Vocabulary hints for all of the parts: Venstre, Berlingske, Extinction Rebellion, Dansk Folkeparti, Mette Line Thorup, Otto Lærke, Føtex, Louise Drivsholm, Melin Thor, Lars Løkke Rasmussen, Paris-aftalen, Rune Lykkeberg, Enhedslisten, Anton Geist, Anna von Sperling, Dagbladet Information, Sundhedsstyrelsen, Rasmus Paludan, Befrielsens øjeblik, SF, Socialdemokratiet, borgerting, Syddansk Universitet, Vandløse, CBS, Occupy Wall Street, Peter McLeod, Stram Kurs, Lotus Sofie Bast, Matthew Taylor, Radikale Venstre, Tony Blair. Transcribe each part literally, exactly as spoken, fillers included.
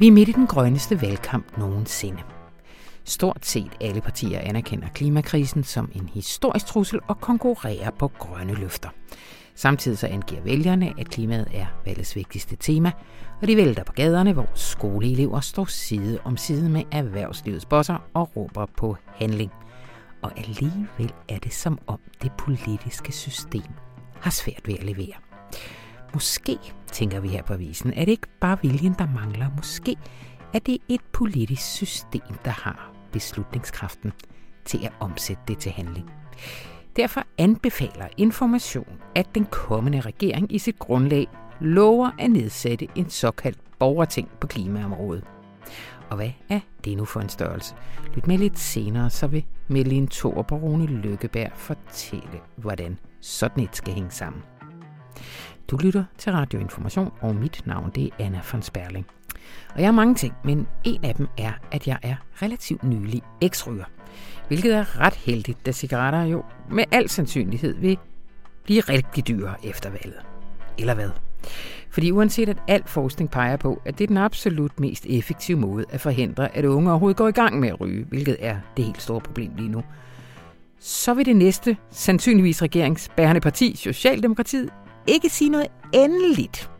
Vi er midt i den grønneste valgkamp nogensinde. Stort set alle partier anerkender klimakrisen som en historisk trussel og konkurrerer på grønne løfter. Samtidig så angiver vælgerne, at klimaet er valgets vigtigste tema, og de vælter på gaderne, hvor skoleelever står side om side med erhvervslivets bosser og råber på handling. Og alligevel er det som om det politiske system har svært ved at levere. Måske, tænker vi her på avisen, er det ikke bare viljen, der mangler. Måske er det et politisk system, der har beslutningskraften til at omsætte det til handling. Derfor anbefaler Information, at den kommende regering i sit grundlag lover at nedsætte en såkaldt borgerting på klimaområdet. Og hvad er det nu for en størrelse? Lyt med lidt senere, så vil Melin Thor og Rune Lykkeberg fortælle, hvordan sådan et skal hænge sammen. Du lytter til Radio Information, og mit navn det er Anna von Sperling. Og jeg har mange ting, men en af dem er, at jeg er relativt nylig eks-ryger. Hvilket er ret heldigt, da cigaretter jo med al sandsynlighed vil blive rigtig dyre efter valget. Eller hvad? Fordi uanset at al forskning peger på, at det er den absolut mest effektive måde at forhindre, at unge overhovedet går i gang med at ryge, hvilket er det helt store problem lige nu, så vil det næste, sandsynligvis regeringsbærende parti, Socialdemokratiet, ikke sige noget endeligt.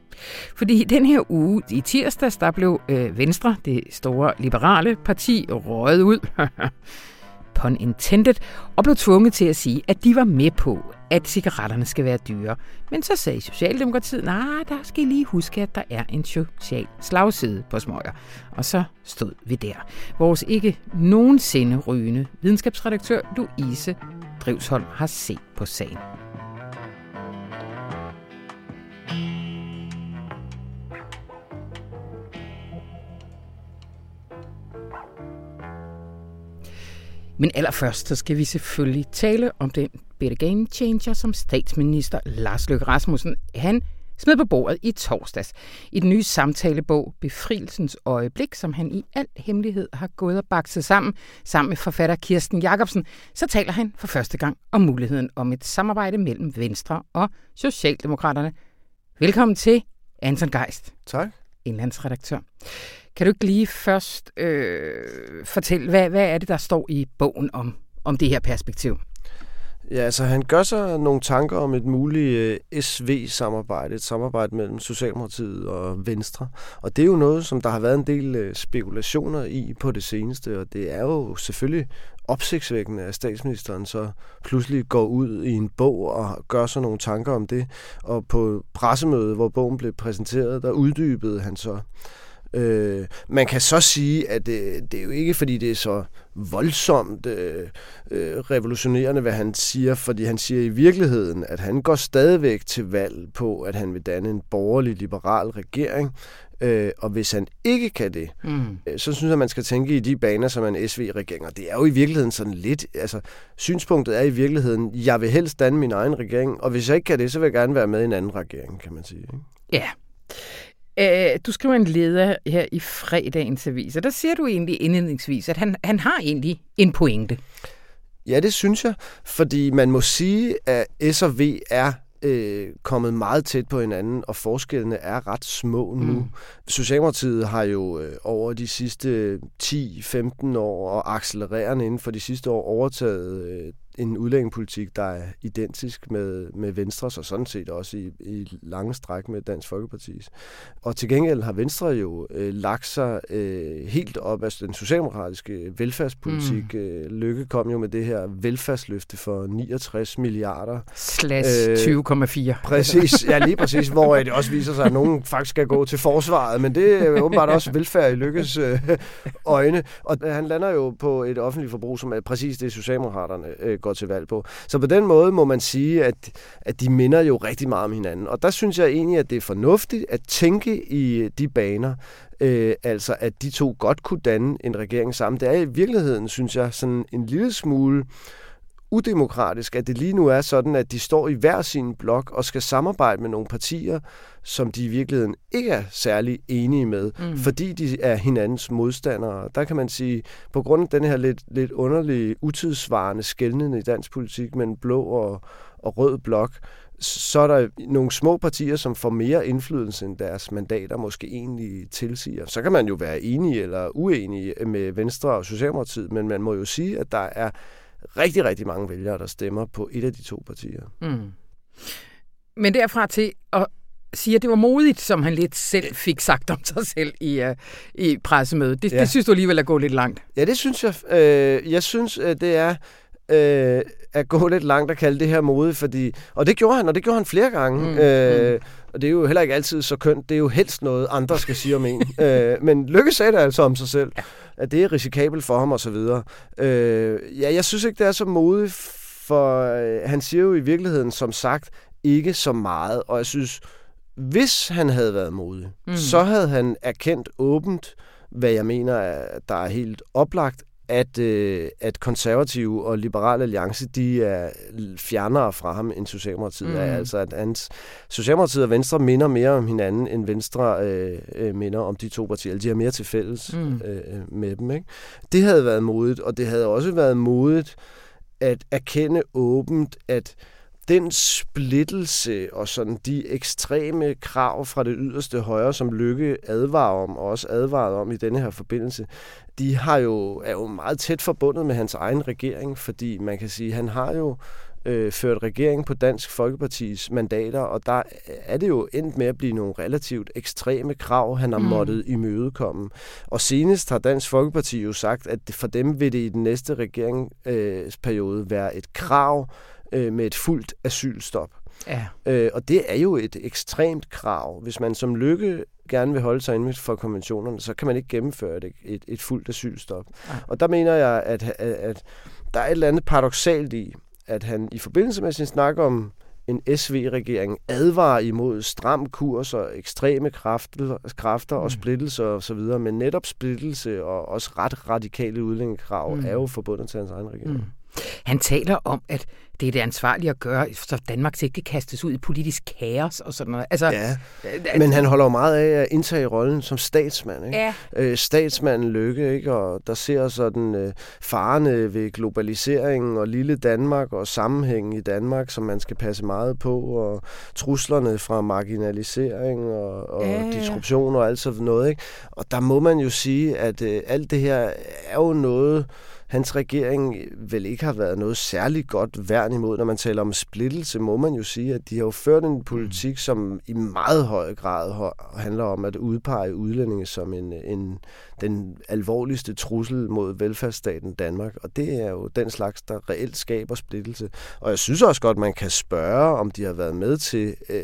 Fordi den her uge i tirsdags, der blev øh, Venstre, det store liberale parti, røget ud pun intended, og blev tvunget til at sige, at de var med på, at cigaretterne skal være dyre. Men så sagde Socialdemokratiet, nej, nah, der skal I lige huske, at der er en social slagside på smøger. Og så stod vi der. Vores ikke nogensinde rygende videnskabsredaktør Louise Drivsholm har set på sagen. Men allerførst så skal vi selvfølgelig tale om den bitte game changer, som statsminister Lars Løkke Rasmussen han smed på bordet i torsdags. I den nye samtalebog Befrielsens øjeblik, som han i al hemmelighed har gået og bakset sammen, sammen med forfatter Kirsten Jacobsen, så taler han for første gang om muligheden om et samarbejde mellem Venstre og Socialdemokraterne. Velkommen til, Anton Geist. Tak. Indlandsredaktør. Kan du ikke lige først øh, fortælle, hvad, hvad er det, der står i bogen om, om det her perspektiv? Ja, altså han gør sig nogle tanker om et muligt øh, S V-samarbejde, et samarbejde mellem Socialdemokratiet og Venstre. Og det er jo noget, som der har været en del øh, spekulationer i på det seneste, og det er jo selvfølgelig opsigtsvækkende, at statsministeren så pludselig går ud i en bog og gør sig nogle tanker om det. Og på pressemødet, hvor bogen blev præsenteret, der uddybede han så. Øh, man kan så sige, at det, det er jo ikke, fordi det er så voldsomt øh, øh, revolutionerende, hvad han siger, fordi han siger i virkeligheden, at han går stadigvæk til valg på, at han vil danne en borgerlig-liberal regering, øh, og hvis han ikke kan det, mm. øh, så synes jeg, man skal tænke i de baner, som en S V-regering, og det er jo i virkeligheden sådan lidt, altså synspunktet er i virkeligheden, jeg vil helst danne min egen regering, og hvis jeg ikke kan det, så vil jeg gerne være med i en anden regering, kan man sige. Ja. Yeah. Du skriver en leder her i fredagens avis, og der siger du egentlig indledningsvis, at han, han har egentlig en pointe. Ja, det synes jeg, fordi man må sige, at S og V er øh, kommet meget tæt på hinanden, og forskellene er ret små nu. Mm. Socialdemokratiet har jo øh, over de sidste ti femten år og accelererende inden for de sidste år overtaget øh, en udlændingepolitik, der er identisk med, med Venstres, og sådan set også i, i lange stræk med Dansk Folkepartis. Og til gengæld har Venstre jo øh, lagt sig øh, helt op af den socialdemokratiske velfærdspolitik. Mm. Løkke kom jo med det her velfærdsløfte for niogtres milliarder. Slags tyve komma fire. Præcis, ja lige præcis, hvor det også viser sig, at nogen faktisk skal gå til forsvaret, men det er åbenbart også velfærd i Løkkes øh, øjne. Og han lander jo på et offentligt forbrug, som er præcis det, Socialdemokraterne øh, går til valg på. Så på den måde må man sige, at, at de minder jo rigtig meget om hinanden. Og der synes jeg egentlig, at det er fornuftigt at tænke i de baner, øh, altså at de to godt kunne danne en regering sammen. Det er i virkeligheden, synes jeg, sådan en lille smule udemokratisk, at det lige nu er sådan, at de står i hver sin blok og skal samarbejde med nogle partier, som de i virkeligheden ikke er særlig enige med, mm. fordi de er hinandens modstandere. Der kan man sige, på grund af den her lidt, lidt underlige, utidssvarende skelnen i dansk politik mellem blå og, og rød blok, så er der nogle små partier, som får mere indflydelse end deres mandater måske egentlig tilsiger. Så kan man jo være enig eller uenig med Venstre og Socialdemokratiet, men man må jo sige, at der er rigtig, rigtig mange vælgere, der stemmer på et af de to partier. Mm. Men derfra til at sige, at det var modigt, som han lidt selv fik sagt om sig selv i, uh, i pressemødet. Det, ja. det synes du alligevel er gået lidt langt. Ja, det synes jeg. Øh, jeg synes, det er... Øh, at gå lidt langt og kalde det her mode, fordi... Og det gjorde han, og det gjorde han flere gange. Mm, øh, mm. Og det er jo heller ikke altid så kønt. Det er jo helst noget, andre skal sige om en. øh, men Løkke sagde det altså om sig selv, ja. At det er risikabelt for ham og så videre. Øh, ja, jeg synes ikke, det er så modigt, for øh, han siger jo i virkeligheden, som sagt, ikke så meget. Og jeg synes, hvis han havde været modig, mm. så havde han erkendt åbent, hvad jeg mener, der er helt oplagt, At, øh, at konservative og liberale alliance, de er fjernere fra ham end Socialdemokratiet. Mm. Altså at hans, Socialdemokratiet og Venstre minder mere om hinanden, end Venstre øh, øh, minder om de to partier. De har mere til fælles mm. øh, med dem. Ikke? Det havde været modigt, og det havde også været modigt at erkende åbent, at den splittelse og sådan de ekstreme krav fra det yderste højre, som Løkke advarer om og også advaret om i denne her forbindelse, de har jo, er jo meget tæt forbundet med hans egen regering, fordi man kan sige, han har jo øh, ført regering på Dansk Folkepartis mandater, og der er det jo endt med at blive nogle relativt ekstreme krav, han har mm. måttet imødekomme. Og senest har Dansk Folkeparti jo sagt, at for dem vil det i den næste regeringsperiode være et krav, med et fuldt asylstop. Ja. Øh, og det er jo et ekstremt krav. Hvis man som Løkke gerne vil holde sig inden for konventionerne, så kan man ikke gennemføre et, et, et fuldt asylstop. Ja. Og der mener jeg, at, at, at der er et eller andet paradoksalt i, at han i forbindelse med sin snak om en S V-regering advarer imod stram kurs og ekstreme kræfter, kræfter mm. og splittelse og så videre, men netop splittelse og også ret radikale udlændingekrav mm. er jo forbundet til hans egen regering. Mm. Han taler om, at det er det ansvarlige at gøre, så Danmark ikke kastes ud i politisk kaos og sådan noget. Altså, ja, men han holder meget af at indtage rollen som statsmand. Ikke? Ja. Øh, statsmanden Løkke, ikke? Og der ser sådan øh, farerne ved globaliseringen og lille Danmark og sammenhængen i Danmark, som man skal passe meget på, og truslerne fra marginalisering og, og ja. disruption og alt sådan noget. Ikke? Og der må man jo sige, at øh, alt det her er jo noget... Hans regering vel ikke har været noget særligt godt værn imod. Når man taler om splittelse, må man jo sige, at de har jo ført en politik, som i meget høj grad handler om at udpege udlændinge som en, en, den alvorligste trussel mod velfærdsstaten Danmark. Og det er jo den slags, der reelt skaber splittelse. Og jeg synes også godt, man kan spørge, om de har været med til... Øh,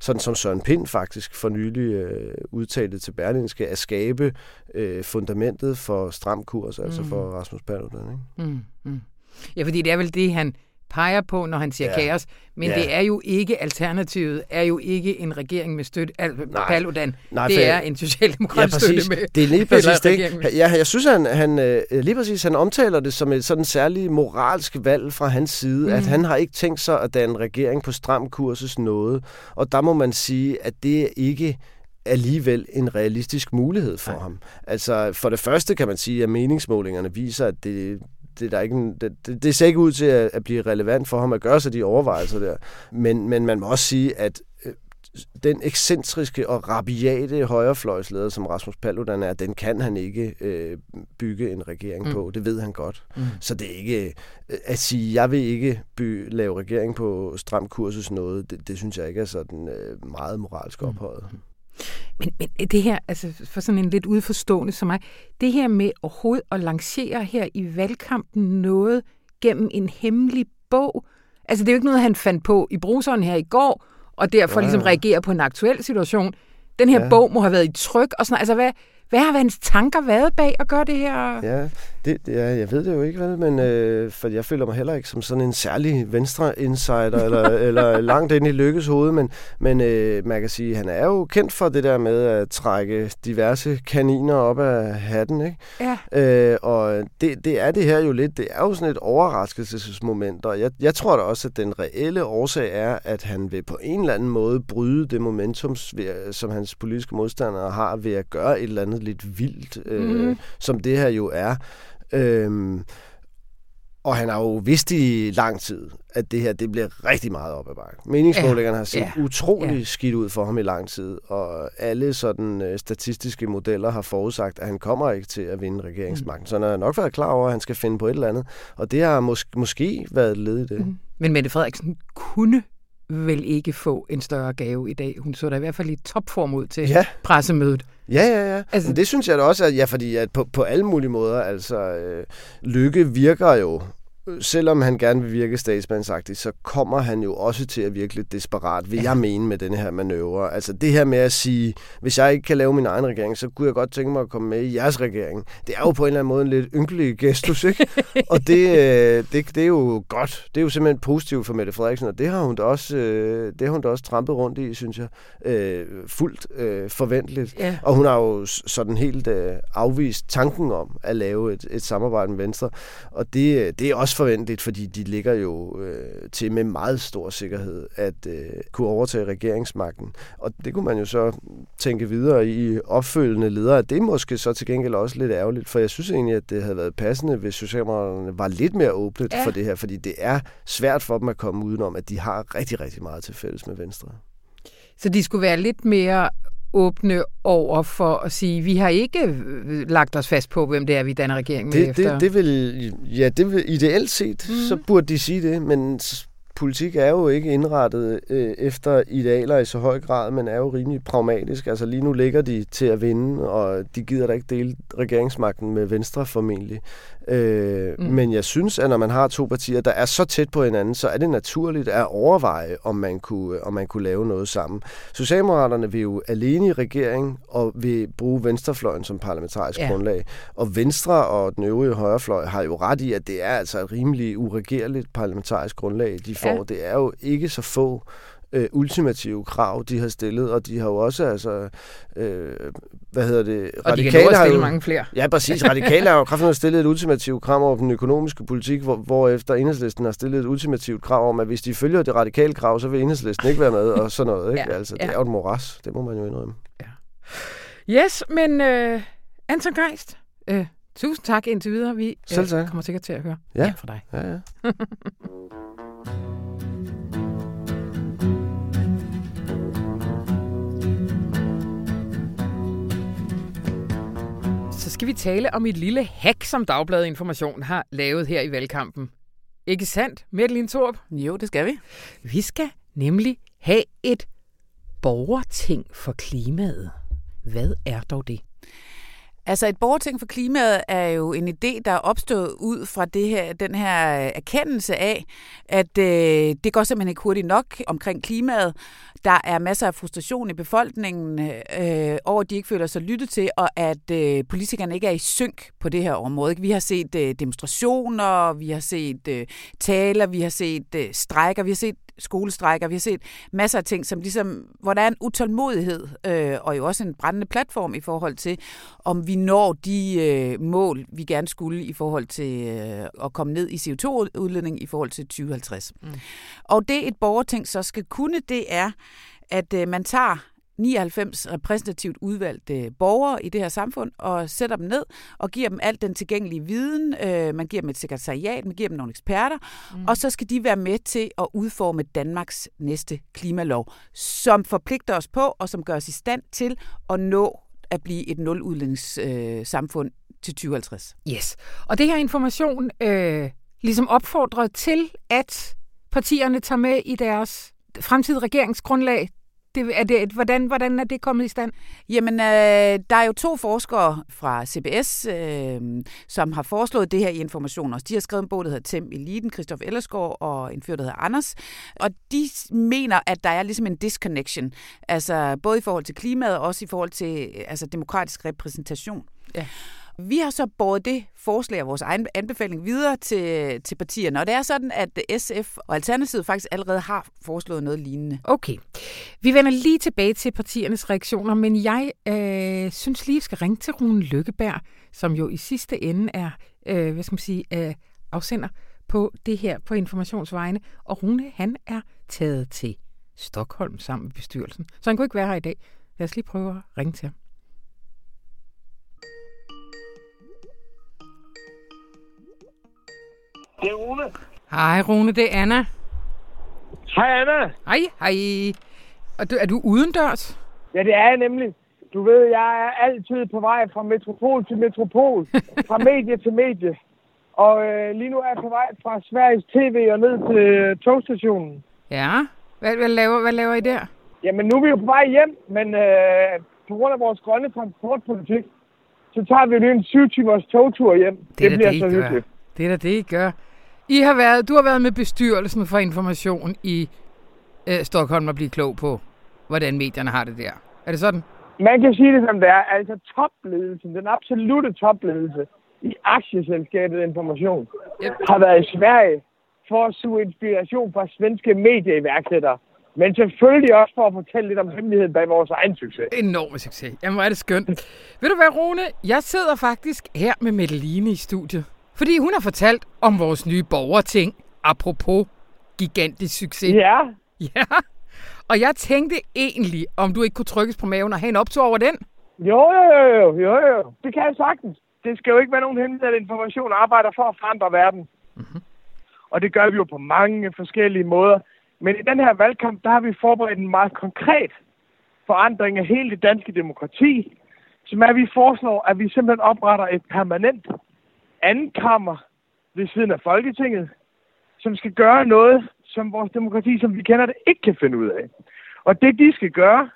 sådan som Søren Pind faktisk for nylig øh, udtalte til Berlingske, at skabe øh, fundamentet for stram kurs, altså mm. for Rasmus Paludan. Ikke? Mm, mm. Ja, fordi det er vel det, han peger på, når han siger ja. kaos, men ja. det er jo ikke alternativet, er jo ikke en regering med støtte, al- nej, Paludan, nej, det er en socialdemokrat ja, støtte med. Det er lige præcis det. Ja, jeg synes, han, han, lige præcis, han omtaler det som et sådan særligt moralsk valg fra hans side, mm. at han har ikke tænkt sig at danne en regering på stram kurses nåde, og der må man sige, at det er ikke alligevel en realistisk mulighed for nej. ham. Altså, for det første kan man sige, at meningsmålingerne viser, at det Det, der ikke, det, det ser ikke ud til at, at blive relevant for ham at gøre sig de overvejelser der. Men, men man må også sige, at den ekscentriske og rabiate højrefløjsleder, som Rasmus Paludan er, den kan han ikke øh, bygge en regering mm. på. Det ved han godt. Mm. Så det er ikke... At sige, jeg vil ikke by, lave regering på stram kursus noget, det, det synes jeg ikke er sådan øh, meget moralsk ophøjet. Mm. Men, men det her, altså for sådan en lidt udforstående som mig, det her med overhovedet at lancere her i valgkampen noget gennem en hemmelig bog, altså det er jo ikke noget, han fandt på i bruseren her i går, og derfor ja. ligesom reagerer på en aktuel situation. Den her ja. bog må have været i tryk, og sådan, altså hvad, hvad har hans tanker været bag at gøre det her? Ja, det, ja jeg ved det jo ikke, vel, men øh, for jeg føler mig heller ikke som sådan en særlig venstre-insider, eller, eller langt ind i Løkkes hoved, men, men øh, man kan sige, at han er jo kendt for det der med at trække diverse kaniner op af hatten, ikke? Ja. Øh, og det, det er det her jo lidt, det er jo sådan et overraskelsesmoment, og jeg, jeg tror da også, at den reelle årsag er, at han vil på en eller anden måde bryde det momentum, som hans politiske modstandere har ved at gøre et eller andet lidt vildt, øh, mm. som det her jo er. Øhm, Og han har jo vidst i lang tid, at det her det bliver rigtig meget op ad bakken. Meningsmålingerne har set ja. utrolig ja. skidt ud for ham i lang tid, og alle sådan statistiske modeller har forudsagt, at han kommer ikke til at vinde regeringsmagten. Mm. Så han har nok været klar over, at han skal finde på et eller andet, og det har mås- måske været led i det. Mm. Men Mette Frederiksen kunne vel ikke få en større gave i dag. Hun så da i hvert fald i topform ud til ja. pressemødet. Ja, ja, ja. Altså, det synes jeg da også, at, ja, fordi at på, på alle mulige måder, altså, øh, Løkke virker jo, selvom han gerne vil virke statsmandsagtigt, så kommer han jo også til at virke lidt desperat, vil ja. jeg mene med den her manøvre. Altså det her med at sige, hvis jeg ikke kan lave min egen regering, så kunne jeg godt tænke mig at komme med i jeres regering. Det er jo på en eller anden måde en lidt ynkelig gestus, ikke? Og det, det, det er jo godt. Det er jo simpelthen positivt for Mette Frederiksen, og det har hun da også, det har hun da også trampet rundt i, synes jeg, øh, fuldt øh, forventeligt. Ja. Og hun har jo sådan helt øh, afvist tanken om at lave et, et samarbejde med Venstre, og det, det er også forventeligt, fordi de ligger jo øh, til med meget stor sikkerhed at øh, kunne overtage regeringsmagten. Og det kunne man jo så tænke videre i opfølgende ledere. Det er måske så til gengæld også lidt ærgerligt, for jeg synes egentlig, at det havde været passende, hvis Socialdemokraterne var lidt mere åbne ja. for det her, fordi det er svært for dem at komme udenom, at de har rigtig, rigtig meget til fælles med Venstre. Så de skulle være lidt mere åbne over for at sige, vi har ikke lagt os fast på, hvem det er, vi danner regeringen med det, efter. Det, det vil, ja, det vil, ideelt set, mm. så burde de sige det, men politik er jo ikke indrettet øh, efter idealer i så høj grad, men er jo rimelig pragmatisk. Altså lige nu ligger de til at vinde, og de gider da ikke dele regeringsmagten med Venstre formentlig. Øh, mm. Men jeg synes, at når man har to partier, der er så tæt på hinanden, så er det naturligt at overveje, om man kunne, om man kunne lave noget sammen. Socialdemokraterne vil jo alene i regering og vil bruge venstrefløjen som parlamentarisk ja. grundlag. Og Venstre og den øvrige højrefløj har jo ret i, at det er altså et rimelig uregerligt parlamentarisk grundlag, de får. Ja. Det er jo ikke så få øh, ultimative krav, de har stillet, og de har jo også, altså, øh, hvad hedder det? Og de kan jo stille mange flere. Ja, præcis. Radikale har jo kraftigt stillet et ultimativt krav over den økonomiske politik, hvor, hvorefter Enhedslisten har stillet et ultimativt krav om, at hvis de følger det radikale krav, så vil Enhedslisten ikke være med, og sådan noget, ikke? Ja, altså, det ja. er jo et moras. Det må man jo indrømme. Ja. Yes, men øh, Anton Geist, øh, tusind tak indtil videre. Vi øh, kommer sikkert til at høre ja. ja, fra dig. Ja, ja. Så skal vi tale om et lille hack, som Dagbladet Information har lavet her i valgkampen. Ikke sandt, Mette Line Thorup? Jo, det skal vi. Vi skal nemlig have et borgerting for klimaet. Hvad er dog det? Altså et borgerting for klimaet er jo en idé, der er opstået ud fra det her, den her erkendelse af, at øh, det går simpelthen ikke hurtigt nok omkring klimaet. Der er masser af frustration i befolkningen øh, over, at de ikke føler sig lyttet til, og at øh, politikerne ikke er i synk på det her område. Vi har set øh, demonstrationer, vi har set øh, taler, vi har set øh, strejker, vi har set skolestrækker. Vi har set masser af ting, som ligesom, hvor der er en utålmodighed øh, og jo også en brændende platform i forhold til, om vi når de øh, mål, vi gerne skulle i forhold til øh, at komme ned i C O to udledning i forhold til tyve halvtreds. Mm. Og det et borgerting så skal kunne, det er, at øh, man tager nioghalvfems repræsentativt udvalgte borgere i det her samfund, og sætter dem ned og giver dem alt den tilgængelige viden. Man giver dem et sekretariat, man giver dem nogle eksperter, mm. og så skal de være med til at udforme Danmarks næste klimalov, som forpligter os på, og som gør os i stand til at nå at blive et nuludledningssamfund til tyve halvtreds. Yes, og det her information øh, ligesom opfordrer til, at partierne tager med i deres fremtidige regeringsgrundlag. Det, er det, hvordan, hvordan er det kommet i stand? Jamen, øh, der er jo to forskere fra C B S, øh, som har foreslået det her i Information også. De har skrevet en bog, der hedder Tæm Eliten, Christoffer Ellersgaard og en fyr, der hedder Anders. Og de mener, at der er ligesom en disconnection, altså både i forhold til klimaet og også i forhold til altså, demokratisk repræsentation. Ja. Vi har så båret det forslag og vores egen anbefaling videre til, til partierne, og det er sådan, at S F og Alternativet faktisk allerede har foreslået noget lignende. Okay. Vi vender lige tilbage til partiernes reaktioner, men jeg øh, synes lige, jeg skal ringe til Rune Lykkeberg, som jo i sidste ende er øh, hvad skal man sige, øh, afsender på det her på Informationsvejene, og Rune, han er taget til Stockholm sammen med bestyrelsen, så han kunne ikke være her i dag. Lad os lige prøve at ringe til ham. Det er Rune. Hej Rune, det er Anna. Hej Anna. Hej, hej. Og du, er du udendørs? Ja, det er jeg nemlig. Du ved, jeg er altid på vej fra metropol til metropol, fra medie til medie. Og øh, lige nu er jeg på vej fra Sveriges T V og ned til øh, togstationen. Ja, hvad, hvad, laver, hvad laver I der? Jamen nu er vi jo på vej hjem, men øh, på grund af vores grønne transportpolitik, så tager vi jo lige en syv timers togtur hjem. Det, det bliver det, så hyggeligt. Det er da det, I gør. I har været, du har været med bestyrelsen for information i øh, Stockholm og blive klog på, hvordan medierne har det der. Er det sådan? Man kan sige det, som det er. Altså topledelsen, den absolute topledelse i aktieselskabet Information, yep, har været i Sverige for at suge inspiration fra svenske medieværksættere. Men selvfølgelig også for at fortælle lidt om hemmeligheden bag vores egen succes. Enorm succes. Jamen, er det skønt. Ved du hvad, Rune? Jeg sidder faktisk her med Mette Line i studiet. Fordi hun har fortalt om vores nye borgerting, apropos gigantisk succes. Ja. Ja. Og jeg tænkte egentlig, om du ikke kunne trykkes på maven og have en optur over den. Jo, jo, jo, jo, jo. Det kan jeg sagtens. Det skal jo ikke være nogen hemmelighed, at Information arbejder for at forandre verden. Mm-hmm. Og det gør vi jo på mange forskellige måder. Men i den her valgkamp, der har vi forberedt en meget konkret forandring af hele det danske demokrati, som er, at vi foreslår, at vi simpelthen opretter et permanent andenkammer ved siden af Folketinget, som skal gøre noget, som vores demokrati, som vi kender det, ikke kan finde ud af. Og det, de skal gøre,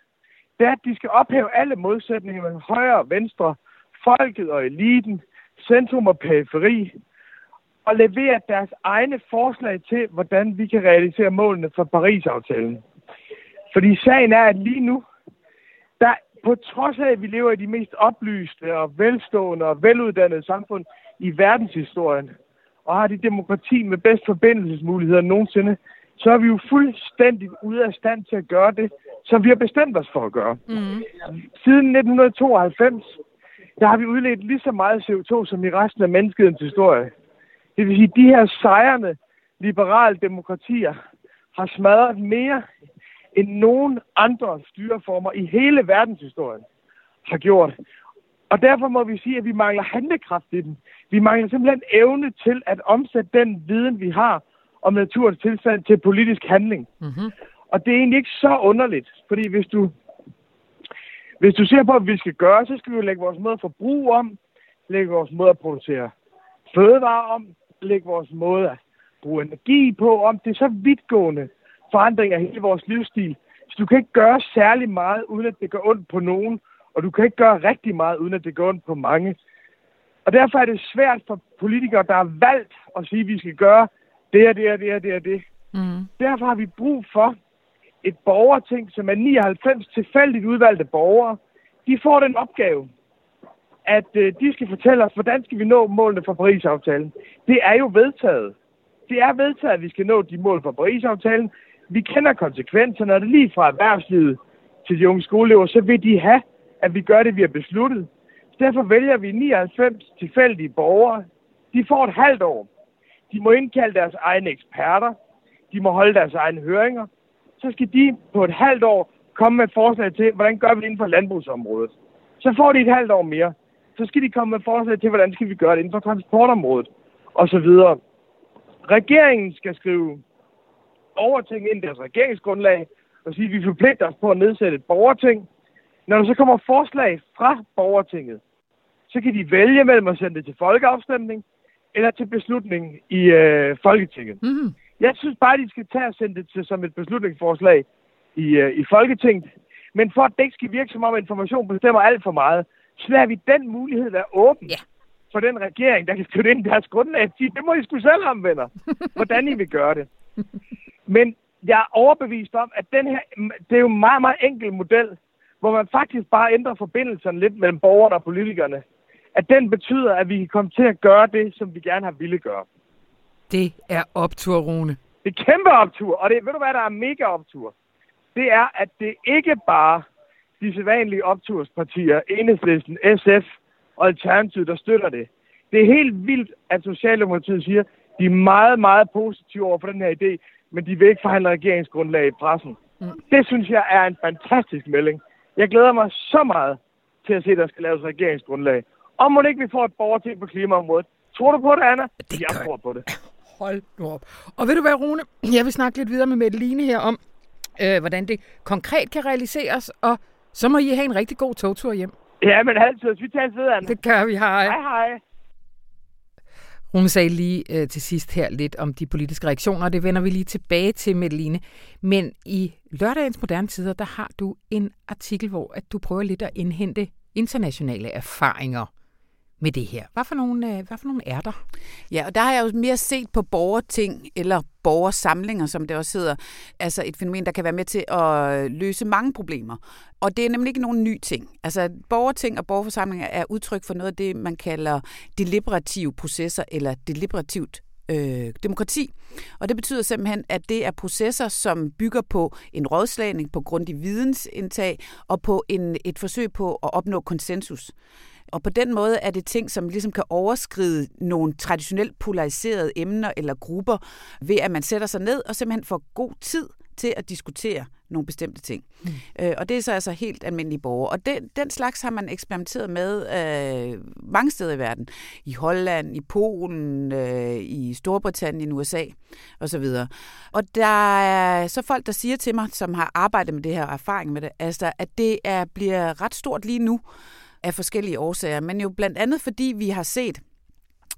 det er, at de skal ophæve alle modsætninger mellem højre og venstre, folket og eliten, centrum og periferi, og levere deres egne forslag til, hvordan vi kan realisere målene for Paris-aftalen. Fordi sagen er, at lige nu, der, på trods af, at vi lever i de mest oplyste og velstående og veluddannede samfund i verdenshistorien, og har det demokrati med bedst forbindelsesmuligheder nogensinde, så er vi jo fuldstændig ude af stand til at gøre det, som vi har bestemt os for at gøre. Mm. Siden nitten tooghalvfems, der har vi udledt lige så meget C O to som i resten af menneskehedens historie. Det vil sige, at de her sejrende liberale demokratier har smadret mere end nogen andre styreformer i hele verdenshistorien har gjort. Og derfor må vi sige, at vi mangler handlekraft i den. Vi mangler simpelthen evne til at omsætte den viden, vi har om naturens tilstand til politisk handling. Mm-hmm. Og det er egentlig ikke så underligt, fordi hvis du, hvis du ser på, hvad vi skal gøre, så skal vi jo lægge vores måde at forbruge om, lægge vores måde at producere fødevarer om, lægge vores måde at bruge energi på om. Det er så vidtgående forandring af hele vores livsstil. Så du kan ikke gøre særlig meget, uden at det gør ondt på nogen, og du kan ikke gøre rigtig meget, uden at det går ondt på mange. Og derfor er det svært for politikere, der har valgt at sige, at vi skal gøre det og det og det og det og det. Mm. Derfor har vi brug for et borgerting, som er nioghalvfems tilfældigt udvalgte borgere. De får den opgave, at de skal fortælle os, hvordan skal vi nå målene for Paris-aftalen. Det er jo vedtaget. Det er vedtaget, at vi skal nå de mål for Paris-aftalen. Vi kender konsekvenserne, og det lige fra erhvervslivet til de unge skoleelever, så vil de have, at vi gør det, vi har besluttet. Derfor vælger vi nioghalvfems tilfældige borgere. De får et halvt år. De må indkalde deres egne eksperter. De må holde deres egne høringer. Så skal de på et halvt år komme med forslag til, hvordan gør vi det inden for landbrugsområdet. Så får de et halvt år mere. Så skal de komme med forslag til, hvordan skal vi gøre det inden for transportområdet, og så videre. Regeringen skal skrive overting ind i deres regeringsgrundlag og sige, at vi forpligter os på at nedsætte et borgerting. Når der så kommer forslag fra borgertinget, så kan de vælge mellem at sende det til folkeafstemning eller til beslutning i øh, Folketinget. Mm-hmm. Jeg synes bare, de skal tage og sende det til, som et beslutningsforslag i, øh, i Folketinget. Men for at det ikke skal virke som om, Information bestemmer alt for meget, så lader vi den mulighed være åben, yeah, for den regering, der kan støtte ind i deres grundlag og sige, det må I sgu selv om, venner, hvordan I vil gøre det. Men jeg er overbevist om, at den her, det er jo en meget, meget enkel model, hvor man faktisk bare ændrer forbindelserne lidt mellem borgerne og politikerne, at den betyder, at vi kan komme til at gøre det, som vi gerne har ville gøre. Det er optur, Rune. Det er kæmpe optur, og det, ved du hvad, der er mega optur? Det er, at det ikke bare de sædvanlige opturspartier, Enhedslisten, S F og Alternativet, der støtter det. Det er helt vildt, at Socialdemokratiet siger, de er meget, meget positive over for den her idé, men de vil ikke forhandle regeringsgrundlag i pressen. Mm. Det synes jeg er en fantastisk melding. Jeg glæder mig så meget til at se, at der skal laves regeringsgrundlag. Om må ikke vi får et borgerting på klimaområdet. Tror du på det, Anna? Det jeg tror på det. Hold nu op. Og ved du hvad, Rune? Jeg vil snakke lidt videre med Mette Line her om, øh, hvordan det konkret kan realiseres, og så må I have en rigtig god togtur hjem. Ja, men altid. Vi tager videre. Det gør vi. Hej. Hej, hej. Rune sagde lige øh, til sidst her lidt om de politiske reaktioner, og det vender vi lige tilbage til, Mette Line. Men i lørdagens moderne tider, der har du en artikel, hvor at du prøver lidt at indhente internationale erfaringer med det her. Hvad for nogle, hvad for nogle er der? Ja, og der har jeg jo mere set på borgerting eller borgersamlinger, som det også hedder. Altså et fænomen, der kan være med til at løse mange problemer. Og det er nemlig ikke nogen ny ting. Altså borgerting og borgerforsamlinger er udtryk for noget af det, man kalder deliberative processer eller deliberativt øh, demokrati. Og det betyder simpelthen, at det er processer, som bygger på en rådslagning, på grundig vidensindtag og på en, et forsøg på at opnå konsensus. Og på den måde er det ting, som ligesom kan overskride nogle traditionelt polariserede emner eller grupper, ved at man sætter sig ned og simpelthen får god tid til at diskutere nogle bestemte ting. Mm. Øh, og det er så altså helt almindelige borgere. Og den, den slags har man eksperimenteret med øh, mange steder i verden. I Holland, i Polen, øh, i Storbritannien, U S A osv. Og der er så folk, der siger til mig, som har arbejdet med det her og erfaring med det, altså, at det er, bliver ret stort lige nu, af forskellige årsager, men jo blandt andet fordi vi har set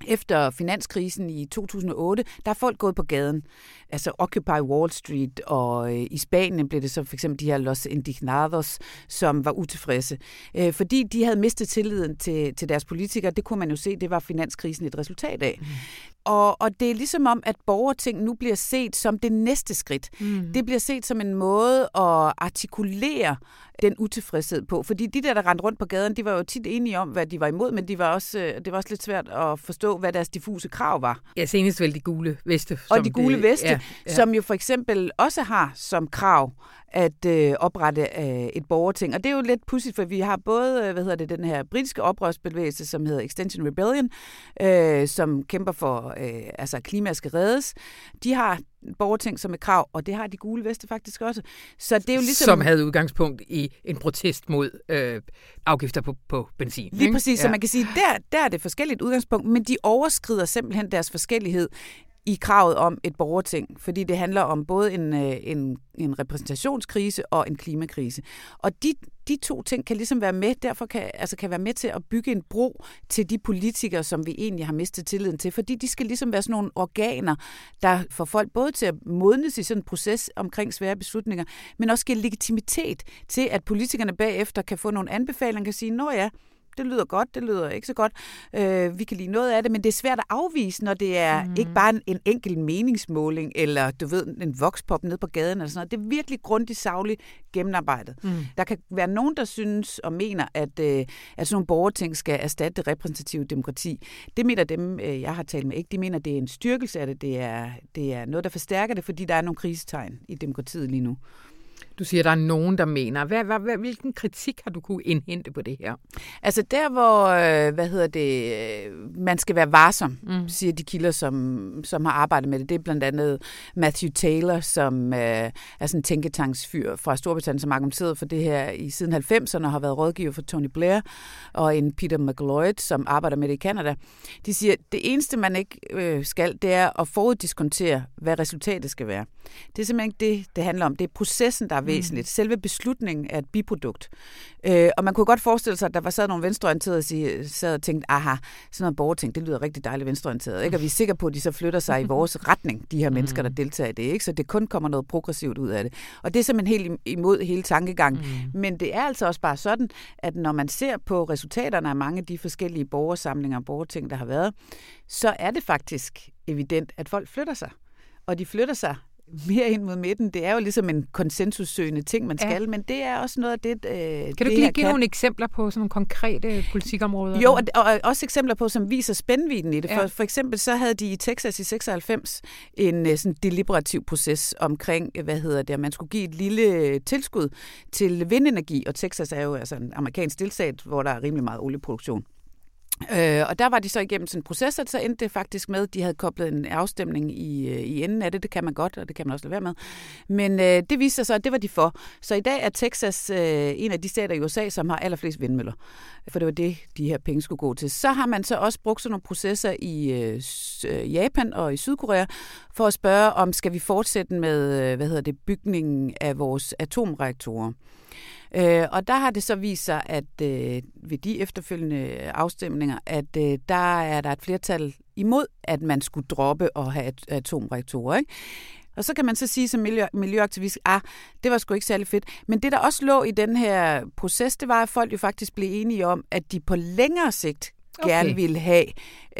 efter finanskrisen i to tusind og otte, der er folk gået på gaden. Altså Occupy Wall Street, og i Spanien blev det så for eksempel de her Los Indignados, som var utilfredse. Fordi de havde mistet tilliden til, til deres politikere, det kunne man jo se, det var finanskrisen et resultat af. Mm. Og, og det er ligesom om, at borgerting nu bliver set som det næste skridt. Mm. Det bliver set som en måde at artikulere den utilfredshed på. Fordi de der, der rendte rundt på gaden, de var jo tit enige om, hvad de var imod, men de var også, det var også lidt svært at forstå, hvad deres diffuse krav var. Ja, senest vel de gule veste. Og de gule det, veste, ja, ja. Som jo for eksempel også har som krav at øh, oprette øh, et borgerting. Og det er jo lidt pudsigt, for vi har både hvad hedder det, den her britiske oprørsbevægelse, som hedder Extinction Rebellion, øh, som kæmper for, øh, altså klimaet skal reddes. De har borgerting som et krav, og det har de gule veste faktisk også. Så det er jo ligesom... Som havde udgangspunkt i en protest mod øh, afgifter på, på benzin. Lige ikke? Præcis, ja. Så man kan sige, der, der er det forskelligt udgangspunkt, men de overskrider simpelthen deres forskellighed i kravet om et borgerting, fordi det handler om både en, en, en repræsentationskrise og en klimakrise. Og de, de to ting kan ligesom være med, derfor kan, altså kan være med til at bygge en bro til de politikere, som vi egentlig har mistet tilliden til, fordi de skal ligesom være sådan nogle organer, der får folk både til at modnes i sådan en proces omkring svære beslutninger, men også giver legitimitet til, at politikerne bagefter kan få nogle anbefalinger, kan sige, nå ja, det lyder godt, det lyder ikke så godt. Øh, vi kan lide noget af det, men det er svært at afvise, når det er mm. ikke bare en, en enkelt meningsmåling, eller du ved, en voxpop nede på gaden, eller sådan noget. Det er virkelig grundigt, sagligt gennemarbejdet. Mm. Der kan være nogen, der synes og mener, at, øh, at sådan nogle borgerting skal erstatte det repræsentative demokrati. Det mener dem, øh, jeg har talt med, ikke. De mener, det er en styrkelse af det. Det er, det er noget, der forstærker det, fordi der er nogle krisetegn i demokratiet lige nu. Du siger, at der er nogen, der mener. Hvad, hvad, hvad, hvilken kritik har du kunne indhente på det her? Altså der, hvor hvad hedder det, man skal være varsom, mm. siger de kilder, som, som har arbejdet med det. Det er blandt andet Matthew Taylor, som øh, er sådan en tænketanksfyr fra Storbritannien, som argumenterede for det her i siden halvfemserne og har været rådgiver for Tony Blair, og en Peter McLeod, som arbejder med det i Canada. De siger, at det eneste, man ikke øh, skal, det er at foruddiskontere, hvad resultatet skal være. Det er simpelthen ikke det, det handler om. Det er processen, der er væsentligt. Selve beslutningen er et biprodukt. Øh, og man kunne godt forestille sig, at der var sad nogle venstreorienterede, der sad og tænkte, aha, sådan noget borgerting, det lyder rigtig dejligt venstreorienteret, ikke? Og vi er sikre på, at de så flytter sig i vores retning, de her mennesker, der deltager i det, ikke? Så det kun kommer noget progressivt ud af det. Og det er simpelthen helt imod hele tankegangen. Mm. Men det er altså også bare sådan, at når man ser på resultaterne af mange af de forskellige borgersamlinger og borgerting, der har været, så er det faktisk evident, at folk flytter sig. Og de flytter sig mere ind mod midten. Det er jo ligesom en konsensussøgende ting, man skal, ja. Men det er også noget af det, øh, kan det du ikke lige give kan. nogle eksempler på sådan nogle konkrete politikområder? Jo, og, og også eksempler på, som viser spændvidden i det. Ja. For, for eksempel så havde de i Texas i seksoghalvfems en sådan deliberativ proces omkring, hvad hedder det, at man skulle give et lille tilskud til vindenergi, og Texas er jo altså en amerikansk delstat, hvor der er rimelig meget olieproduktion. Øh, og der var de så igennem sådan en proces, og så endte det faktisk med, at de havde koblet en afstemning i, i enden af det. Det kan man godt, og det kan man også lade være med. Men øh, det viste sig så, at det var de for. Så i dag er Texas øh, en af de stater i U S A, som har allerflest vindmøller. For det var det, de her penge skulle gå til. Så har man så også brugt sådan nogle processer i øh, Japan og i Sydkorea, for at spørge om, skal vi fortsætte med hvad hedder det, bygningen af vores atomreaktorer. Øh, og der har det så vist sig, at øh, ved de efterfølgende afstemninger, at øh, der er der et flertal imod, at man skulle droppe og have at- atomreaktorer, ikke? Og så kan man så sige som miljø- miljøaktivist, ah, det var sgu ikke særlig fedt. Men det, der også lå i den her proces, det var, at folk jo faktisk blev enige om, at de på længere sigt okay. gerne ville have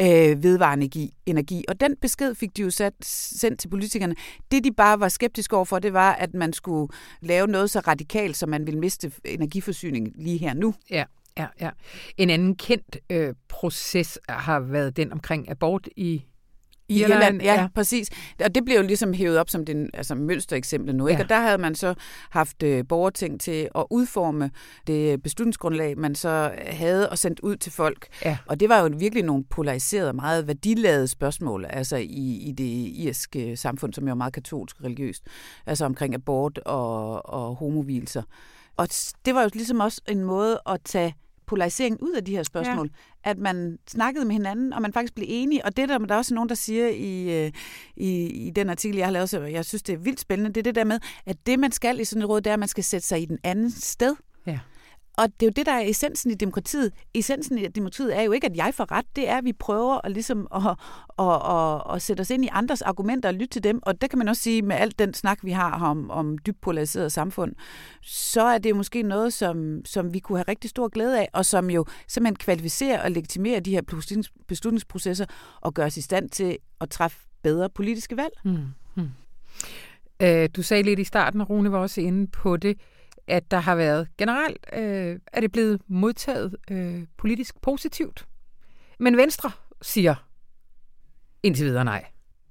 øh, vedvarende energi, energi. Og den besked fik de jo sat, sendt til politikerne. Det, de bare var skeptiske overfor, det var, at man skulle lave noget så radikalt, så man ville miste energiforsyningen lige her nu. Ja, ja, ja. En anden kendt øh, proces har været den omkring abort i I Irland, ja, ja, præcis. Og det blev jo ligesom hævet op som den altså mønstereksempel nu, ikke? Ja. Og der havde man så haft borgerting til at udforme det beslutningsgrundlag, man så havde og sendt ud til folk. Ja. Og det var jo virkelig nogle polariserede, meget værdiladede spørgsmål, altså i, i det irske samfund, som jo er meget katolsk og religiøst, altså omkring abort og, og homovielser. Og det var jo ligesom også en måde at tage polariseringen ud af de her spørgsmål, ja. At man snakkede med hinanden, og man faktisk blev enige, og det der, der er også nogen, der siger i, i, i den artikel, jeg har lavet, så jeg synes, det er vildt spændende, det er det der med, at det, man skal i sådan et råd, det er, at man skal sætte sig i den anden sted. Ja. Og det er jo det, der er essensen i demokratiet. Essensen i demokratiet er jo ikke, at jeg får ret, det er, at vi prøver at, ligesom at, at, at, at sætte os ind i andres argumenter og lytte til dem, og det kan man også sige med alt den snak, vi har om, om dybt polariseret samfund, så er det jo måske noget, som, som vi kunne have rigtig stor glæde af, og som jo simpelthen kvalificerer og legitimerer de her beslutningsprocesser og gør os i stand til at træffe bedre politiske valg. Mm, mm. Øh, du sagde lidt i starten, og Rune var også inde på det, at der har været generelt, øh, er det blevet modtaget øh, politisk positivt. Men Venstre siger indtil videre nej.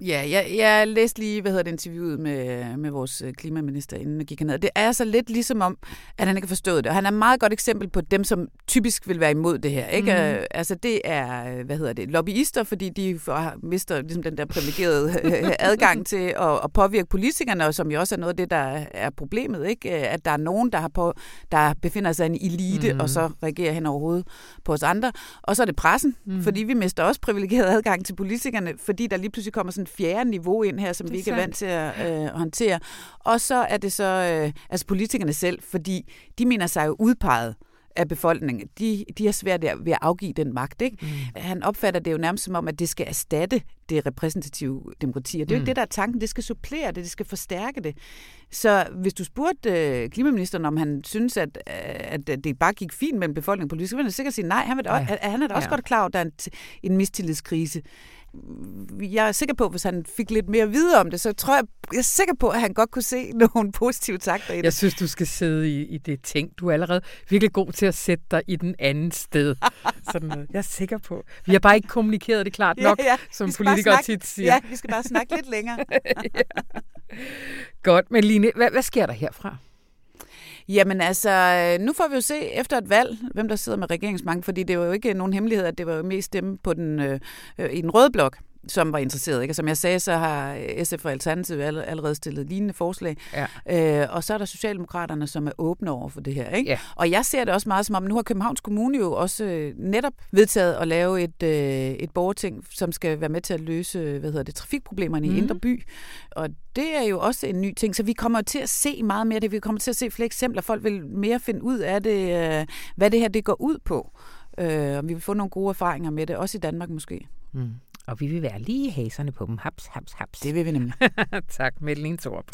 Ja, jeg, jeg læste lige, hvad hedder det, interviewet med, med vores klimaminister, inden jeg gik herned. Det er så lidt ligesom om, at han ikke har forstået det. Og han er et meget godt eksempel på dem, som typisk vil være imod det her. Ikke? Mm-hmm. Altså det er, hvad hedder det, lobbyister, fordi de får, mister ligesom den der privilegerede adgang til at, at påvirke politikerne, og som jo også er noget af det, der er problemet. Ikke? At der er nogen, der, har på, der befinder sig i en elite, mm-hmm. og så regerer hen overhovedet på os andre. Og så er det pressen, mm-hmm. fordi vi mister også privilegeret adgang til politikerne, fordi der lige pludselig kommer sådan fjerde niveau ind her, som vi ikke er vant til at øh, håndtere. Og så er det så øh, altså politikerne selv, fordi de mener sig jo udpeget af befolkningen. De, de har svært ved at afgive den magt. Ikke? Mm. Han opfatter det jo nærmest som om, at det skal erstatte det repræsentative demokrati. Og det er jo mm. ikke det, der er tanken. Det skal supplere det, det skal forstærke det. Så hvis du spurgte øh, klimaministeren, om han synes, at, at, at det bare gik fint mellem befolkningen og politikere, så ville han sikkert sige nej. Han, vil da, ja. han er da også ja. godt klar over, at der er en, en mistillidskrise. Jeg er sikker på, at hvis han fik lidt mere videre om det, så tror jeg, jeg er sikker på, at han godt kunne se nogle positive takter i det. Jeg synes, du skal sidde i, i det ting. Du er allerede virkelig god til at sætte dig i den anden sted. Sådan noget. Jeg er sikker på. Vi har bare ikke kommunikeret det klart nok, ja, ja. som politikere tit siger. Ja, vi skal bare snakke lidt længere. ja. Godt, men Line, hvad, hvad sker der herfra? Jamen altså, nu får vi jo se efter et valg, hvem der sidder med regeringsmagten, fordi det var jo ikke nogen hemmelighed, at det var jo mest dem på den, øh, i den røde blok, som var interesseret. Ikke? Som jeg sagde, så har S F og Alternativet allerede stillet lignende forslag. Ja. Øh, og så er der Socialdemokraterne, som er åbne over for det her. Ikke? Ja. Og jeg ser det også meget som om, nu har Københavns Kommune jo også netop vedtaget at lave et, øh, et borgerting, som skal være med til at løse hvad hedder det, trafikproblemerne mm. i Indre By. Og det er jo også en ny ting, så vi kommer til at se meget mere det. Vi kommer til at se flere eksempler. Folk vil mere finde ud af det, øh, hvad det her det går ud på. Øh, og vi vil få nogle gode erfaringer med det, også i Danmark måske. Mm. Og vi vil være lige haserne på dem. Haps, haps, haps. Det vil vi nemlig. Tak, Mette Line Thorup.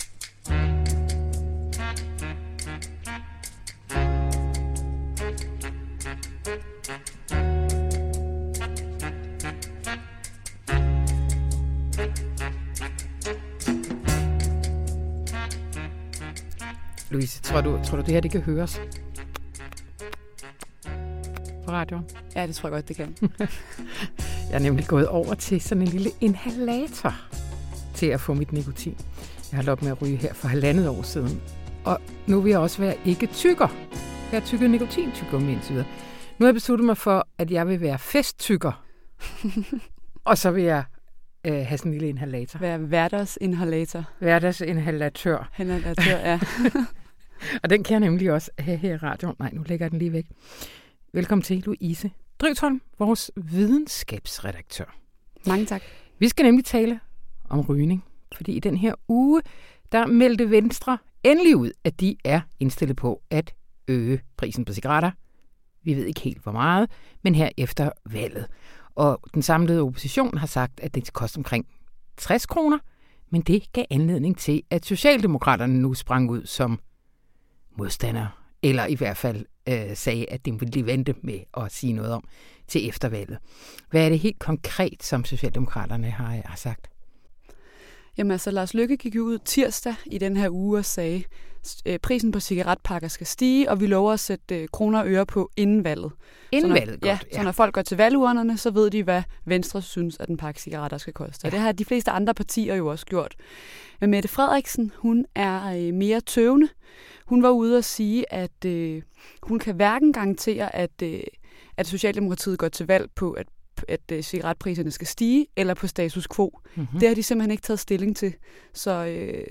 Louise, tror du, tror du det her det kan høres? På radioen? Ja, det tror jeg godt, det kan. Jeg er nemlig gået over til sådan en lille inhalator til at få mit nikotin. Jeg har holdt op med at ryge her for halvandet år siden. Og nu vil jeg også være ikke tykker. Jeg har tykket nikotintyggegummi indtil videre. Nu har jeg besluttet mig for, at jeg vil være festtykker. Og så vil jeg øh, have sådan en lille inhalator. Være hverdagsinhalator. Hverdagsinhalatør. Inhalatør, ja. Og den kan jeg nemlig også have her i radioen. Nej, nu lægger jeg den lige væk. Velkommen til, Louise Drivsholm, vores videnskabsredaktør. Mange tak. Vi skal nemlig tale om rygning, fordi i den her uge, der meldte Venstre endelig ud, at de er indstillet på at øge prisen på cigaretter. Vi ved ikke helt, hvor meget, men her efter valget. Og den samlede opposition har sagt, at det koster omkring tres kroner, men det gav anledning til, at Socialdemokraterne nu sprang ud som modstandere, eller i hvert fald øh, sagde, at det ville de vente med at sige noget om til eftervalget. Hvad er det helt konkret, som Socialdemokraterne har, har sagt? Jamen altså, Lars Løkke gik ud tirsdag i den her uge og sagde, at prisen på cigaretpakker skal stige, og vi lover at sætte kroner og øre på inden valget. Inden valget, godt. Ja, så når folk går til valgurnerne, så ved de, hvad Venstre synes, at en pakke cigaretter skal koste. Og det har de fleste andre partier jo også gjort. Men Mette Frederiksen, hun er mere tøvende. Hun var ude og sige, at øh, hun kan hverken garantere, at, øh, at Socialdemokratiet går til valg på, at at cigaretpriserne skal stige, eller på status quo. Mm-hmm. Det har de simpelthen ikke taget stilling til. Så øh,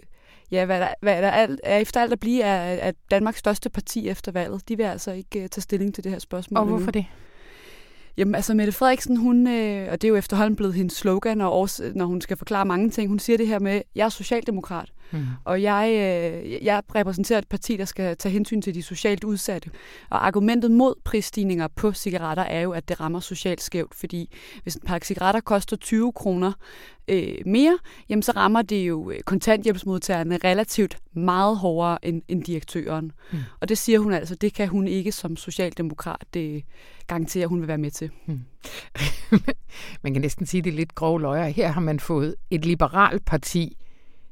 ja, hvad der, hvad der alt, efter alt at blive er, er Danmarks største parti efter valget. De vil altså ikke øh, tage stilling til det her spørgsmål. Og hvorfor det? Jamen altså, Mette Frederiksen, hun, øh, og det er jo efterhånden blevet hendes slogan, og også, når hun skal forklare mange ting, hun siger det her med, jeg er socialdemokrat, mm. og jeg, øh, jeg repræsenterer et parti, der skal tage hensyn til de socialt udsatte. Og argumentet mod prisstigninger på cigaretter er jo, at det rammer socialt skævt, fordi hvis en pakke cigaretter koster tyve kroner øh, mere, jamen så rammer det jo kontanthjælpsmodtagerne relativt meget hårdere end, end direktøren. Mm. Og det siger hun altså, det kan hun ikke som socialdemokrat øh, garantere, hun vil være med til. Hmm. Man kan næsten sige, det er lidt grove løjer. Her har man fået et liberalt parti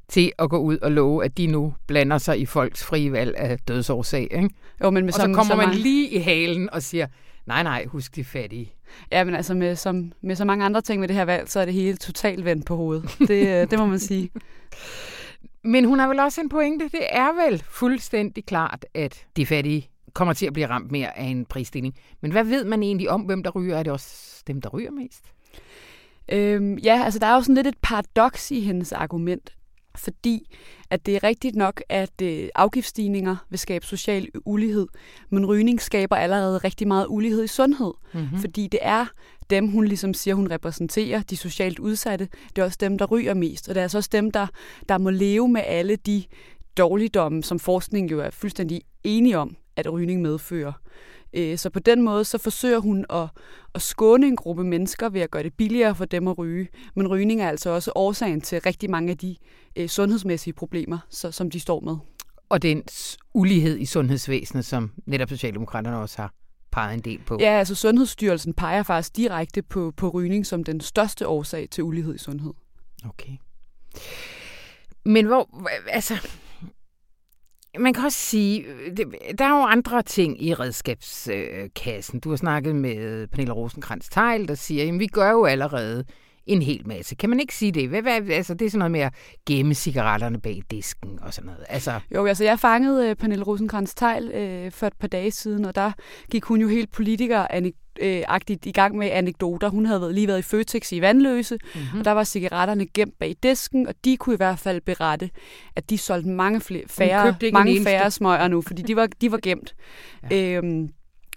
til at gå ud og love, at de nu blander sig i folks frie valg af dødsårsag. Ikke? Jo, men med og så kommer så man mange... lige i halen og siger, nej, nej, husk de fattige. Ja, men altså med, som, med så mange andre ting med det her valg, så er det hele totalt vendt på hovedet. Det, det må man sige. Men hun har vel også en pointe. Det er vel fuldstændig klart, at de fattige kommer til at blive ramt mere af en prisstigning. Men hvad ved man egentlig om, hvem der ryger? Er det også dem, der ryger mest? Øhm, ja, altså der er jo sådan lidt et paradoks i hendes argument, fordi at det er rigtigt nok, at øh, afgiftsstigninger vil skabe social ulighed, men rygning skaber allerede rigtig meget ulighed i sundhed, mm-hmm. fordi det er dem, hun ligesom siger, hun repræsenterer, de socialt udsatte, det er også dem, der ryger mest, og det er altså også dem, der, der må leve med alle de dårligdomme, som forskningen jo er fuldstændig enige om, at rygning medfører. Så på den måde, så forsøger hun at, at skåne en gruppe mennesker ved at gøre det billigere for dem at ryge. Men rygning er altså også årsagen til rigtig mange af de sundhedsmæssige problemer, så, som de står med. Og den ulighed i sundhedsvæsenet, som netop Socialdemokraterne også har peget en del på. Ja, altså Sundhedsstyrelsen peger faktisk direkte på, på rygning som den største årsag til ulighed i sundhed. Okay. Men hvor... altså... Man kan også sige, der er jo andre ting i redskabskassen. Du har snakket med Pernille Rosenkrantz-Theil, der siger, jamen vi gør jo allerede en hel masse. Kan man ikke sige det? Hvad, hvad, altså, det er sådan noget med at gemme cigaretterne bag disken og sådan noget. Altså... Jo, altså jeg fangede uh, Pernille Rosenkrantz-Theil uh, for et par dage siden, og der gik hun jo helt politikeragtigt i gang med anekdoter. Hun havde lige været i Føtex i Vandløse, mm-hmm. og der var cigaretterne gemt bag disken, og de kunne i hvert fald berette, at de solgte mange flere, færre, mange færre smøger nu, fordi de var, de var gemt. Ja. Øhm,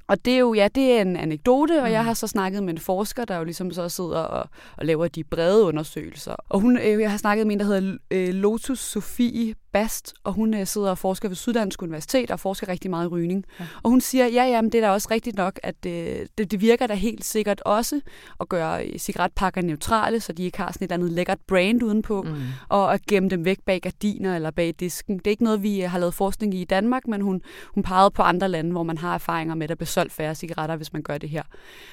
Og det er jo, ja, det er en anekdote, og jeg har så snakket med en forsker, der jo ligesom så sidder og, og laver de brede undersøgelser. Og hun, øh, jeg har snakket med en, der hedder øh, Lotus Sofie Bast, og hun øh, sidder og forsker ved Syddansk Universitet og forsker rigtig meget i rygning. Ja. Og hun siger, ja, jamen det er da også rigtigt nok, at øh, det, det virker da helt sikkert også at gøre cigaretpakker neutrale, så de ikke har sådan et andet lækkert brand udenpå, mm. og at gemme dem væk bag gardiner eller bag disken. Det er ikke noget, vi har lavet forskning i i Danmark, men hun, hun pegede på andre lande, hvor man har erfaringer med at solgt færre cigaretter, hvis man gør det her.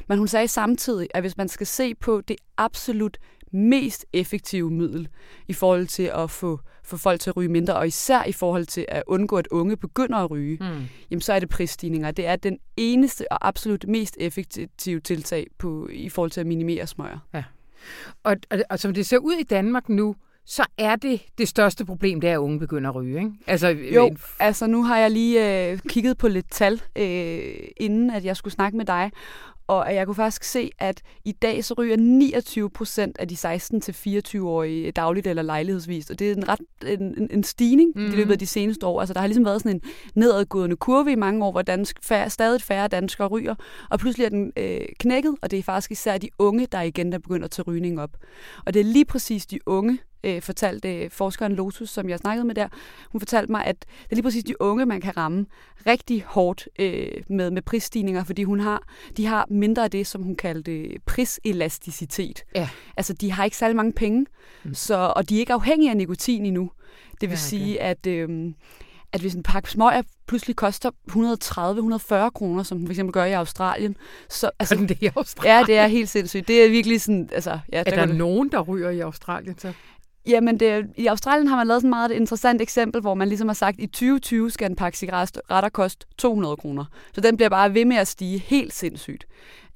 Men hun sagde samtidig, at hvis man skal se på det absolut mest effektive middel i forhold til at få, få folk til at ryge mindre, og især i forhold til at undgå, at unge begynder at ryge, mm. jamen så er det prisstigninger. Det er den eneste og absolut mest effektive tiltag på, i forhold til at minimere smøger. Ja. Og, og, og som det ser ud i Danmark nu, så er det det største problem, det er, at unge begynder at ryge, ikke? Altså, jo, en... altså nu har jeg lige øh, kigget på lidt tal, øh, inden at jeg skulle snakke med dig, og jeg kunne faktisk se, at i dag så ryger niogtyve procent af de seksten til fireogtyve-årige dagligt eller lejlighedsvist, og det er en ret en, en stigning mm. i løbet af de seneste år. Altså der har ligesom været sådan en nedadgående kurve i mange år, hvor dansk, færre, stadig færre danskere ryger, og pludselig er den øh, knækket, og det er faktisk især de unge, der igen der begynder at tage rygning op. Og det er lige præcis de unge, øh, fortalte øh, forskeren Lotus, som jeg snakkede med der, hun fortalte mig, at det er lige præcis de unge, man kan ramme rigtig hårdt øh, med, med prisstigninger, fordi hun har, de har mindre af det, som hun kaldte priselasticitet. Ja. Altså, de har ikke særlig mange penge, mm. så, og de er ikke afhængige af nikotin endnu. Det vil ja, sige, at, øh, at hvis en pakke smøger pludselig koster et hundrede og tredive til et hundrede og fyrre kroner, som den for eksempel gør i Australien. Så, altså, det er i Australien? Ja, det er helt sindssygt. Det er virkelig sådan... Altså, ja, er der, der nogen, der ryger i Australien så? Jamen, det, i Australien har man lavet sådan meget et interessant eksempel, hvor man ligesom har sagt, at i tyve tyve skal en pakke cigaretter koste to hundrede kroner. Så den bliver bare ved med at stige helt sindssygt.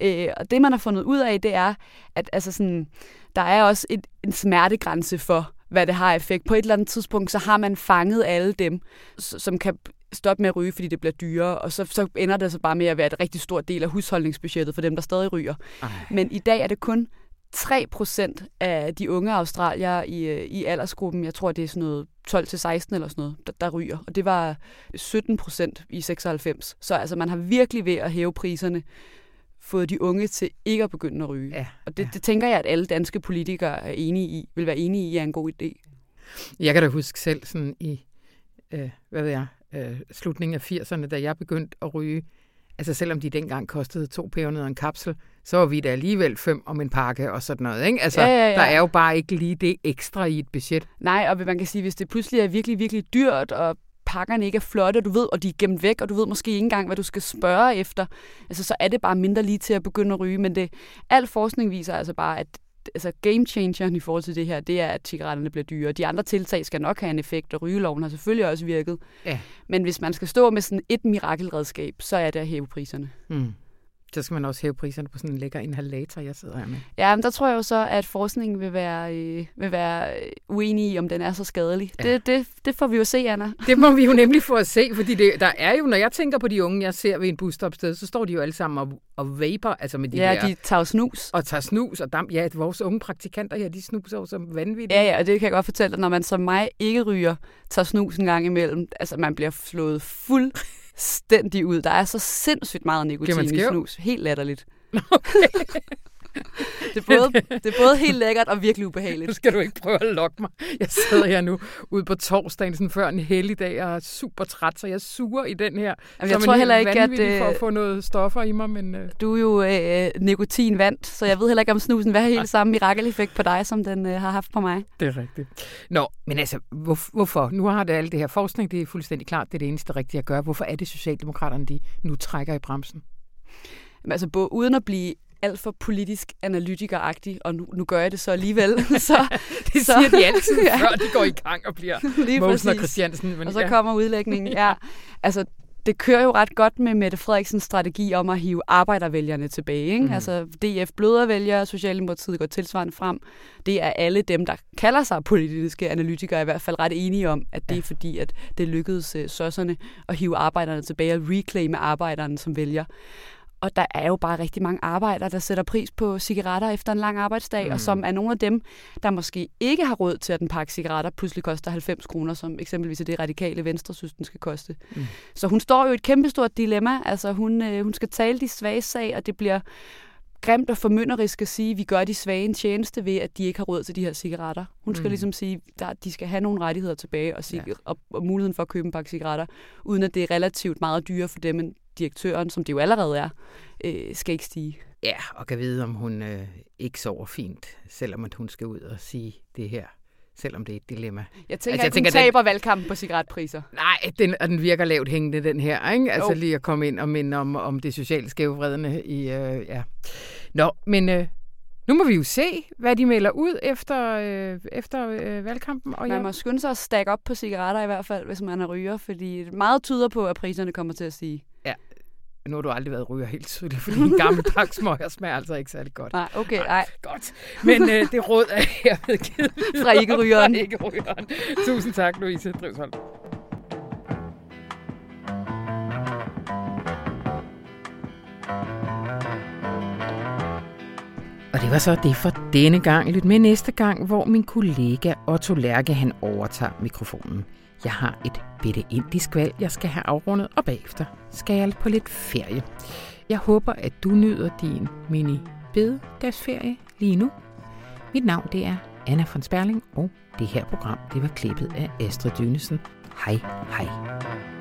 Øh, og det, man har fundet ud af, det er, at altså sådan, der er også et, en smertegrænse for, hvad det har effekt. På et eller andet tidspunkt, så har man fanget alle dem, som kan stoppe med at ryge, fordi det bliver dyrere, og så, så ender det så bare med at være et rigtig stor del af husholdningsbudgettet for dem, der stadig ryger. Ej. Men i dag er det kun tre procent af de unge australiere i, i aldersgruppen, jeg tror, det er sådan noget tolv til seksten eller sådan noget, der, der ryger. Og det var sytten procent i seksoghalvfems. Så altså, man har virkelig ved at hæve priserne fået de unge til ikke at begynde at ryge. Ja, og det, ja. det tænker jeg, at alle danske politikere er enige i, vil være enige i, er en god idé. Jeg kan da huske selv sådan i øh, hvad ved jeg, øh, slutningen af firserne, da jeg begyndte at ryge. Altså selvom de dengang kostede to pebernødder og en kapsel, så var vi da alligevel fem om en pakke og sådan noget, ikke? Altså, ja, ja, ja. Der er jo bare ikke lige det ekstra i et budget. Nej, og man kan sige, hvis det pludselig er virkelig, virkelig dyrt, og pakkerne ikke er flotte, og du ved, og de er gemt væk, og du ved måske ikke engang, hvad du skal spørge efter, altså så er det bare mindre lige til at begynde at ryge, men det, al forskning viser altså bare, at altså game changeren i forhold til det her, det er, at cigaretterne bliver dyre. De andre tiltag skal nok have en effekt, og rygeloven har selvfølgelig også virket. Ja. Men hvis man skal stå med sådan et mirakelredskab, så er det at hæve priserne. Mm. Så skal man også hæve priserne på sådan en lækker inhalator, jeg sidder her med. Ja, men der tror jeg jo så, at forskningen vil være, øh, vil være uenig i, om den er så skadelig. Ja. Det, det, det får vi jo se, Anna. Det må vi jo nemlig få at se, fordi det, der er jo, når jeg tænker på de unge, jeg ser ved en busstopsted, så står de jo alle sammen og, og vaper, altså med de ja, der... Ja, de tager snus. Og tager snus, og damp. Ja, vores unge praktikanter her, de snuser jo som vanvittige. Ja, ja, og det kan jeg godt fortælle dig, når man som mig ikke ryger, tager snus en gang imellem, altså man bliver slået fuld... stændig ud. Der er så sindssygt meget nikotin i snus. Helt latterligt. Okay. det, er både, det er både helt lækkert og virkelig ubehageligt. Nu skal du ikke prøve at lokke mig. Jeg sidder her nu ude på torsdagen sådan før en helligdag og er super træt, så jeg suger i den her. Jamen, jeg tror heller ikke, at... Øh, for at få noget stoffer i mig, men... Øh. Du er jo øh, nikotin vant, så jeg ved heller ikke, om snusen hvad har helt samme mirakeleffekt på dig, som den øh, har haft på mig. Det er rigtigt. Nå, men altså, hvor, hvorfor? Nu har det alt det her forskning, det er fuldstændig klart, det er det eneste rigtige at gøre. Hvorfor er det Socialdemokraterne, de nu trækker i bremsen? Jamen, altså, både, uden at blive... alt for politisk analytikeragtig, og nu, nu gør jeg det så alligevel. Så, det siger så, de altid, ja. Før de går i gang og bliver Mogensen og Christiansen. Men og så ja. Kommer udlægningen. Ja. Altså, det kører jo ret godt med Mette Frederiksens strategi om at hive arbejdervælgerne tilbage. Ikke? Mm. Altså, D F bløder vælgere, Socialdemokratiet går tilsvarende frem. Det er alle dem, der kalder sig politiske analytikere, i hvert fald ret enige om, at det ja. Er fordi, at det lykkedes uh, sosserne at hive arbejderne tilbage og reclaime arbejderne som vælger. Og der er jo bare rigtig mange arbejdere, der sætter pris på cigaretter efter en lang arbejdsdag, mm. og som er nogle af dem, der måske ikke har råd til, at en pakke cigaretter pludselig koster halvfems kroner, som eksempelvis det radikale Venstre synes, den skal koste. Mm. Så hun står jo i et kæmpestort dilemma. Altså hun, øh, hun skal tale de svage sag, og det bliver grimt og formynderisk at sige, at vi gør de svage en tjeneste ved, at de ikke har råd til de her cigaretter. Hun skal mm. ligesom sige, at de skal have nogle rettigheder tilbage, og, sig- ja. og, og muligheden for at købe en pakke cigaretter, uden at det er relativt meget dyrere for dem, end direktøren, som det jo allerede er, øh, skal ikke stige. Ja, og kan vide, om hun øh, ikke sover fint, selvom at hun skal ud og sige det her, selvom det er et dilemma. Jeg tænker, altså, jeg ikke, tænker, hun taber den... valgkampen på cigaretpriser. Nej, den, og den virker lavt hængende, den her, ikke? Altså oh. lige at komme ind og minde om, om det socialt skævvredende i, øh, ja. Nå, men... Øh... Nu må vi jo se, hvad de melder ud efter, øh, efter øh, valgkampen. Og man ja. Må skynde sig at stakke op på cigaretter i hvert fald, hvis man er ryger, fordi meget tyder på, at priserne kommer til at stige. Ja, Nu har du aldrig været ryger helt tydeligt, fordi en gammel pakke smøger smager altså ikke særlig godt. Nej, okay, nej. Godt. Men øh, det råd er herved givet. Fra ikke-rygeren. Fra ikke-rygeren. Tusind tak, Louise Drivsholm. Og det var så det for denne gang. Lyt med næste gang, hvor min kollega Otto Lærke, han overtager mikrofonen. Jeg har et bitte indisk valg, jeg skal have afrundet, og bagefter skal jeg på lidt ferie. Jeg håber, at du nyder din mini-bededagsferie lige nu. Mit navn, det er Anna von Sperling, og det her program, det var klippet af Astrid Dynesen. Hej, hej.